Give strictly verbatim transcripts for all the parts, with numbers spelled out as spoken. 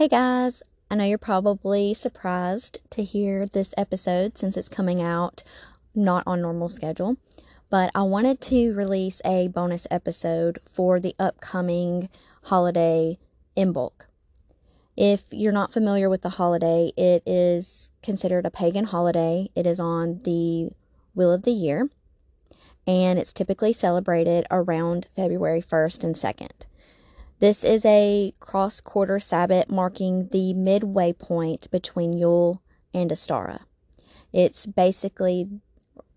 Hey guys, I know you're probably surprised to hear this episode since it's coming out not on normal schedule, but I wanted to release a bonus episode for the upcoming holiday Imbolc. If you're not familiar with the holiday, it is considered a pagan holiday. It is on the Wheel of the Year, and it's typically celebrated around February first and second. This is a cross-quarter Sabbat marking the midway point between Yule and Ostara. It's basically,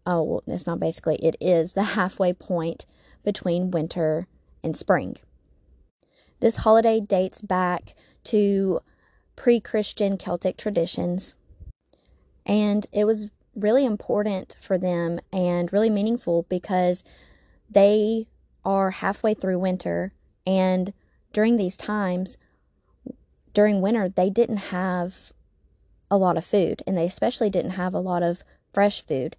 oh, well, it's not basically, it is the halfway point between winter and spring. This holiday dates back to pre-Christian Celtic traditions, and it was really important for them and really meaningful because they are halfway through winter, and during these times, during winter, they didn't have a lot of food, and they especially didn't have a lot of fresh food.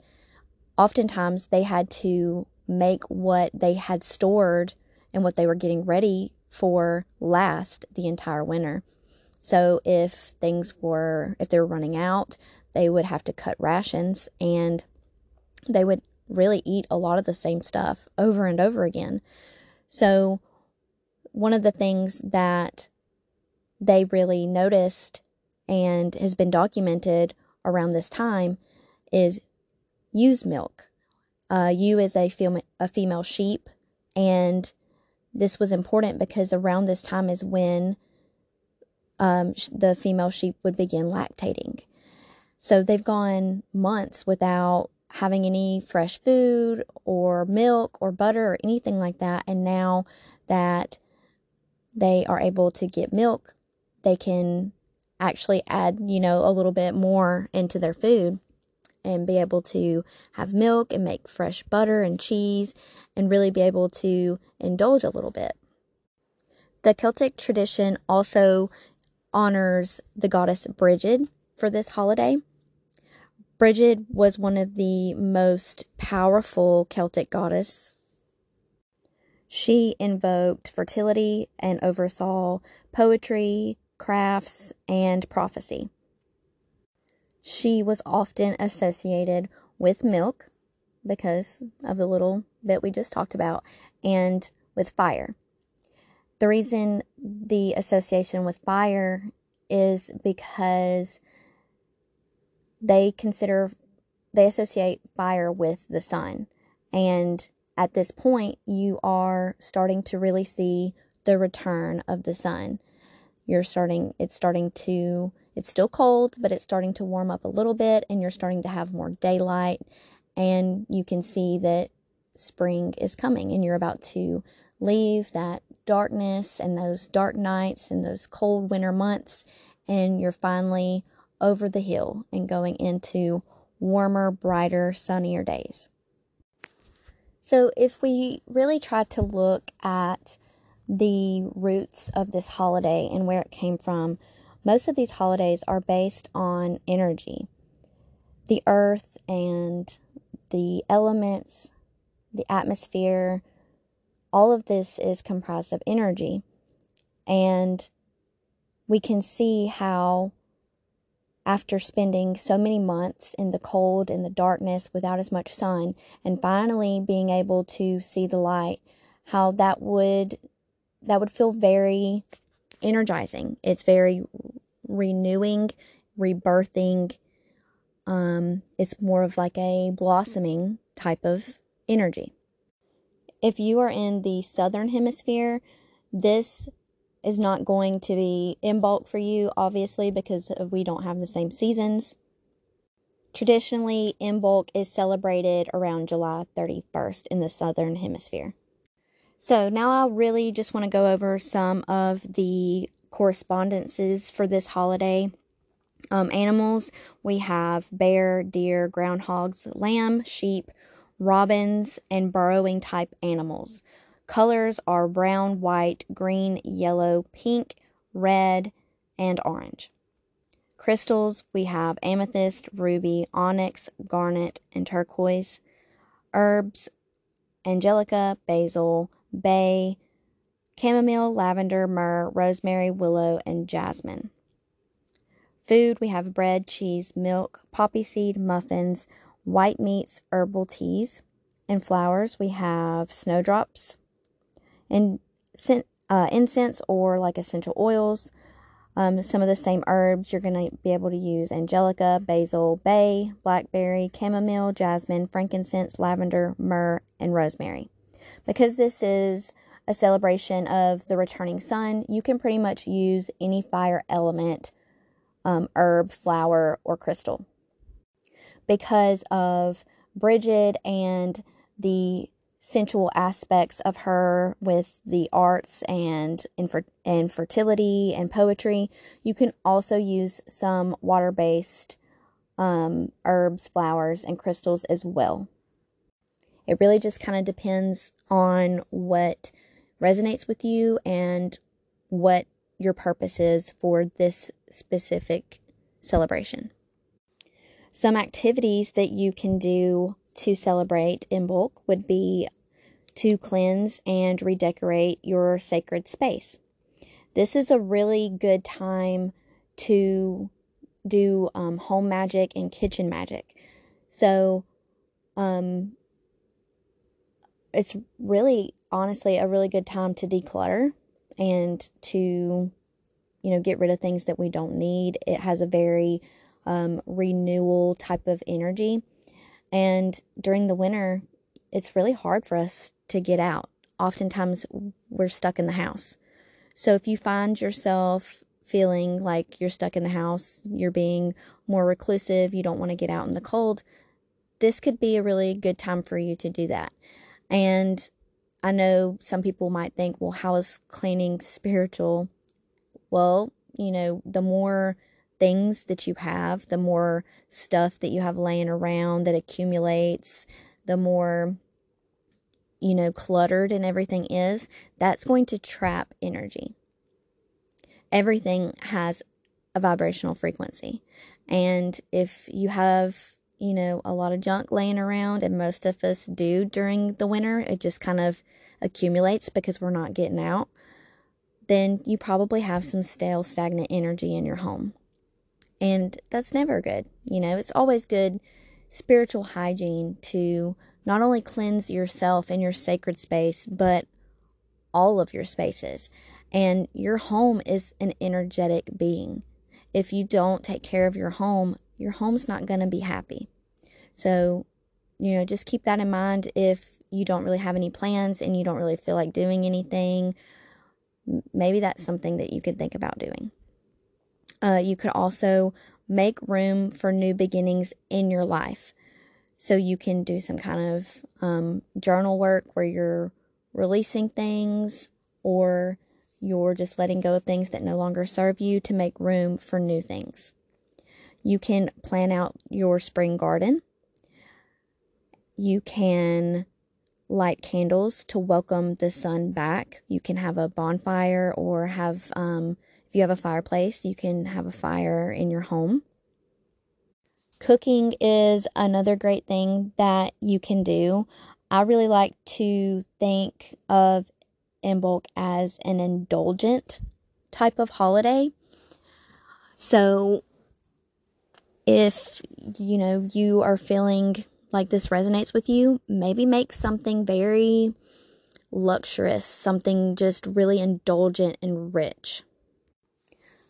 Oftentimes, they had to make what they had stored and what they were getting ready for last the entire winter. So if things were, if they were running out, they would have to cut rations, and they would really eat a lot of the same stuff over and over again. So one of the things that they really noticed and has been documented around this time is ewe's milk. Uh, ewe is a, fem- a female sheep, and this was important because around this time is when um, sh- the female sheep would begin lactating. So they've gone months without having any fresh food or milk or butter or anything like that, and now that they are able to get milk, they can actually add, you know, a little bit more into their food and be able to have milk and make fresh butter and cheese and really be able to indulge a little bit. The Celtic tradition also honors the goddess Brigid for this holiday. Brigid was one of the most powerful Celtic goddesses. She invoked fertility and oversaw poetry, crafts, and prophecy. She was often associated with milk because of the little bit we just talked about, and with fire. The reason the association with fire is because they consider, they associate fire with the sun, and at this point, you are starting to really see the return of the sun. You're starting, it's starting to, it's still cold, but it's starting to warm up a little bit, and you're starting to have more daylight, and you can see that spring is coming, and you're about to leave that darkness and those dark nights and those cold winter months, and you're finally over the hill and going into warmer, brighter, sunnier days. So if we really try to look at the roots of this holiday and where it came from, most of these holidays are based on energy. The earth and the elements, the atmosphere, all of this is comprised of energy. And we can see how after spending so many months in the cold, in the darkness, without as much sun, and finally being able to see the light, how that would that would feel very energizing. It's very renewing, rebirthing. Um, it's more of like a blossoming type of energy. If you are in the southern hemisphere, this is not going to be in bulk for you, obviously, because we don't have the same seasons. Traditionally, in bulk is celebrated around July thirty-first in the southern hemisphere. So now I really just want to go over some of the correspondences for this holiday. Um, animals, we have bear, deer, groundhogs, lamb, sheep, robins, and burrowing type animals. Colors are brown, white, green, yellow, pink, red, and orange. Crystals, we have amethyst, ruby, onyx, garnet, and turquoise. Herbs, angelica, basil, bay, chamomile, lavender, myrrh, rosemary, willow, and jasmine. Food, we have bread, cheese, milk, poppy seed, muffins, white meats, herbal teas. In flowers, we have snowdrops, and uh, incense or like essential oils. Um, some of the same herbs you're going to be able to use: angelica, basil, bay, blackberry, chamomile, jasmine, frankincense, lavender, myrrh, and rosemary. Because this is a celebration of the returning sun, you can pretty much use any fire element, um, herb, flower, or crystal. Because of Brigid and the sensual aspects of her with the arts and infer- and fertility and poetry, you can also use some water-based um, herbs, flowers, and crystals as well. It really just kind of depends on what resonates with you and what your purpose is for this specific celebration. Some activities that you can do to celebrate Imbolc would be to cleanse and redecorate your sacred space. This is a really good time to do um, home magic and kitchen magic. So um, it's really, honestly, a really good time to declutter and to, you know, get rid of things that we don't need. It has a very um, renewal type of energy. And during the winter, it's really hard for us to get out. Oftentimes, we're stuck in the house. So if you find yourself feeling like you're stuck in the house, you're being more reclusive, you don't want to get out in the cold, this could be a really good time for you to do that. And I know some people might think, well, how is cleaning spiritual? Well, you know, the more things that you have, the more stuff that you have laying around that accumulates, the more, you know, cluttered and everything is, that's going to trap energy. Everything has a vibrational frequency. And if you have, you know, a lot of junk laying around, and most of us do during the winter, it just kind of accumulates because we're not getting out, then you probably have some stale, stagnant energy in your home. And that's never good. You know, it's always good spiritual hygiene to not only cleanse yourself and your sacred space, but all of your spaces. And your home is an energetic being. If you don't take care of your home, your home's not going to be happy. So, you know, just keep that in mind. If you don't really have any plans and you don't really feel like doing anything, maybe that's something that you could think about doing. Uh, you could also make room for new beginnings in your life. So you can do some kind of um, journal work where you're releasing things, or you're just letting go of things that no longer serve you to make room for new things. You can plan out your spring garden. You can light candles to welcome the sun back. You can have a bonfire or have... Um, If you have a fireplace, you can have a fire in your home. Cooking is another great thing that you can do. I really like to think of Imbolc as an indulgent type of holiday. So if, you know, you are feeling like this resonates with you, maybe make something very luxurious, something just really indulgent and rich.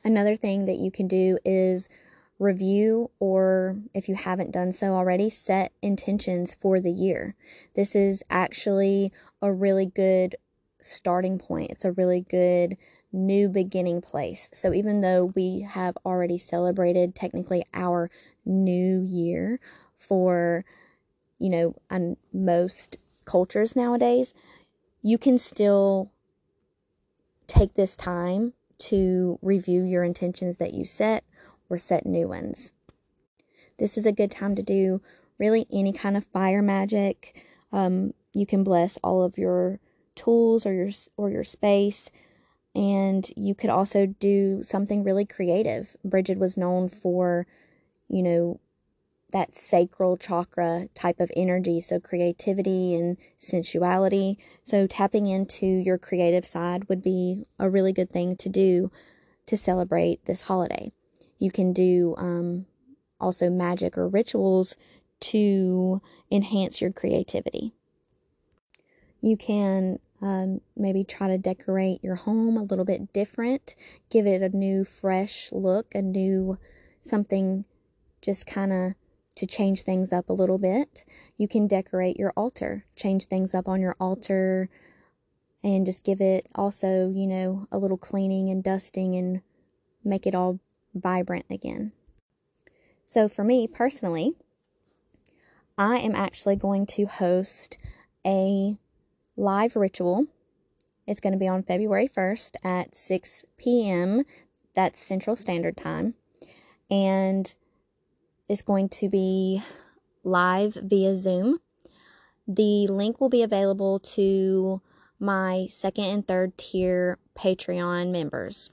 Another thing that you can do is review, or if you haven't done so already, set intentions for the year. This is actually a really good starting point. It's a really good new beginning place. So even though we have already celebrated technically our new year for, you know, most cultures nowadays, you can still take this time to review your intentions that you set, or set new ones. This is a good time to do really any kind of fire magic. Um, you can bless all of your tools or your or your space, and you could also do something really creative. Brigid was known for, you know, that sacral chakra type of energy, so creativity and sensuality. So tapping into your creative side would be a really good thing to do to celebrate this holiday. You can do um, also magic or rituals to enhance your creativity. You can um, maybe try to decorate your home a little bit different, give it a new, fresh look, a new something just kind of to change things up a little bit. You can decorate your altar, change things up on your altar, and just give it also, you know, a little cleaning and dusting and make it all vibrant again. So for me personally, I am actually going to host a live ritual. It's going to be on February first at six p.m. That's Central Standard Time. And it's going to be live via Zoom. The link will be available to my second and third tier Patreon members.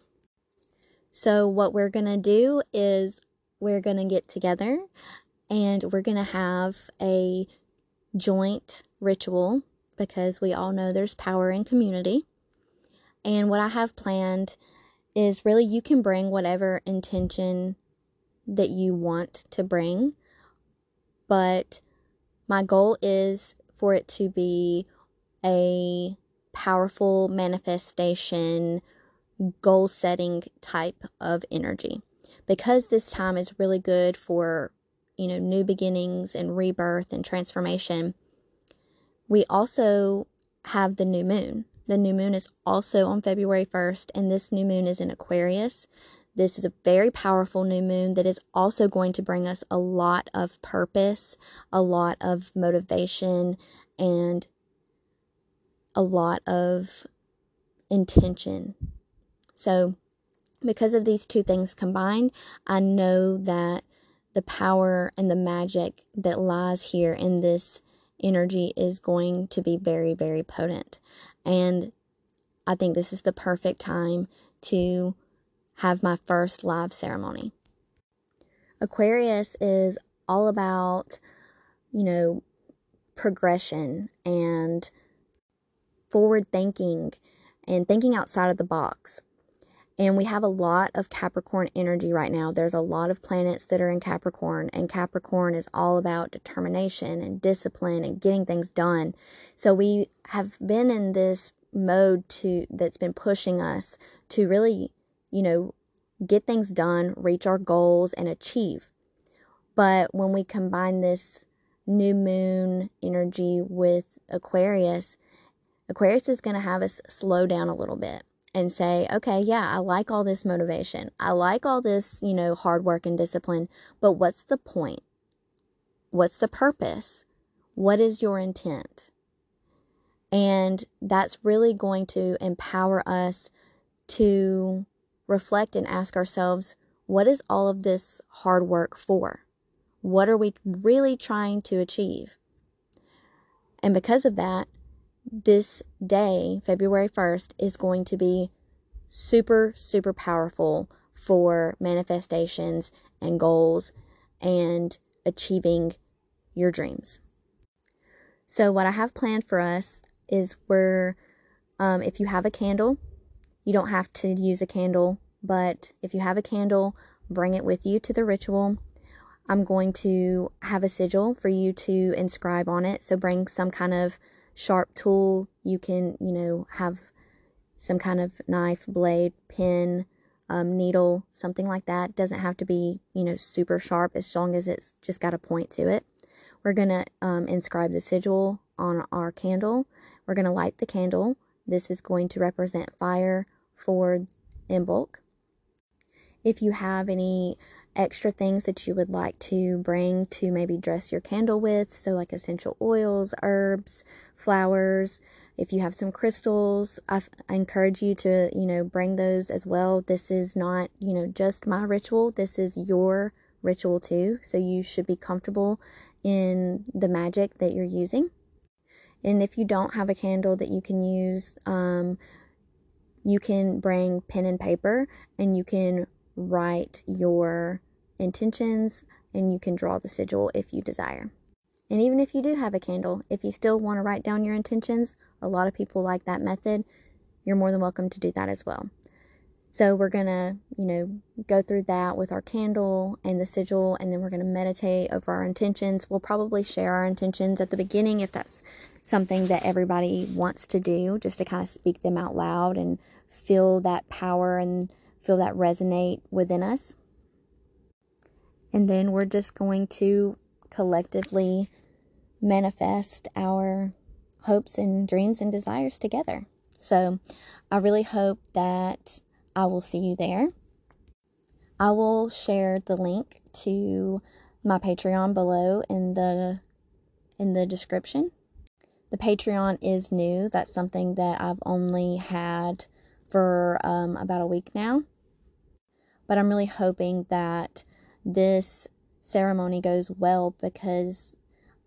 So what we're going to do is we're going to get together and we're going to have a joint ritual, because we all know there's power in community. And what I have planned is really you can bring whatever intention that you want to bring, but my goal is for it to be a powerful manifestation, goal setting type of energy, because this time is really good for, you know, new beginnings and rebirth and transformation. We also have the new moon. The new moon is also on February first, and this new moon is in Aquarius. This is a very powerful new moon that is also going to bring us a lot of purpose, a lot of motivation, and a lot of intention. So because of these two things combined, I know that the power and the magic that lies here in this energy is going to be very, very potent. And I think this is the perfect time to have my first live ceremony. Aquarius is all about, you know, progression and forward thinking and thinking outside of the box. And we have a lot of Capricorn energy right now. There's a lot of planets that are in Capricorn, and Capricorn is all about determination and discipline and getting things done. So we have been in this mode to that's been pushing us to really, you know, get things done, reach our goals, and achieve. But when we combine this new moon energy with Aquarius, Aquarius is going to have us slow down a little bit and say, okay, yeah, I like all this motivation. I like all this, you know, hard work and discipline, but what's the point? What's the purpose? What is your intent? And that's really going to empower us to reflect and ask ourselves, what is all of this hard work for? What are we really trying to achieve? And because of that, this day, February first, is going to be super, super powerful for manifestations and goals and achieving your dreams. So what I have planned for us is we're, um, if you have a candle, you don't have to use a candle, but if you have a candle, bring it with you to the ritual. I'm going to have a sigil for you to inscribe on it. So bring some kind of sharp tool. You can, you know, have some kind of knife, blade, pin, um, needle, something like that. It doesn't have to be, you know, super sharp, as long as it's just got a point to it. We're going to um, inscribe the sigil on our candle. We're going to light the candle. This is going to represent fire for Imbolc. If you have any extra things that you would like to bring to maybe dress your candle with, so like essential oils, herbs, flowers, if you have some crystals, I, I encourage you to, you know, bring those as well. This is not, you know, just my ritual. This is your ritual too. So you should be comfortable in the magic that you're using. And if you don't have a candle that you can use, um, you can bring pen and paper and you can write your intentions, and you can draw the sigil if you desire. And even if you do have a candle, if you still want to write down your intentions, a lot of people like that method, you're more than welcome to do that as well. So we're going to, you know, go through that with our candle and the sigil, and then we're going to meditate over our intentions. We'll probably share our intentions at the beginning if that's something that everybody wants to do, just to kind of speak them out loud and feel that power and feel that resonate within us. And then we're just going to collectively manifest our hopes and dreams and desires together. So I really hope that I will see you there. I will share the link to my Patreon below in the in the description. The Patreon is new. That's something that I've only had for um, about a week now. But I'm really hoping that this ceremony goes well, because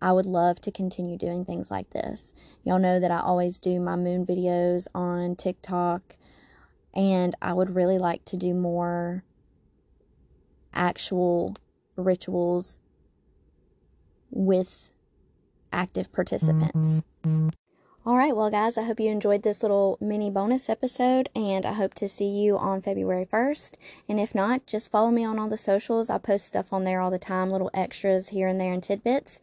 I would love to continue doing things like this. Y'all know that I always do my moon videos on TikTok. And I would really like to do more actual rituals with active participants. Mm-hmm. All right, well, guys, I hope you enjoyed this little mini bonus episode, and I hope to see you on February first. And if not, just follow me on all the socials. I post stuff on there all the time, little extras here and there and tidbits.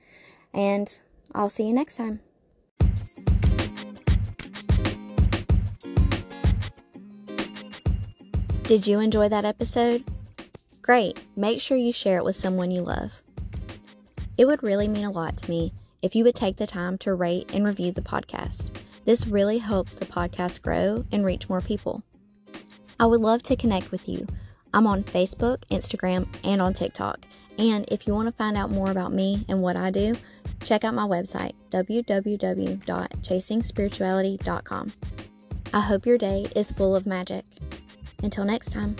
And I'll see you next time. Did you enjoy that episode? Great! Make sure you share it with someone you love. It would really mean a lot to me if you would take the time to rate and review the podcast. This really helps the podcast grow and reach more people. I would love to connect with you. I'm on Facebook, Instagram, and on TikTok. And if you want to find out more about me and what I do, check out my website, w w w dot chasing spirituality dot com. I hope your day is full of magic. Until next time.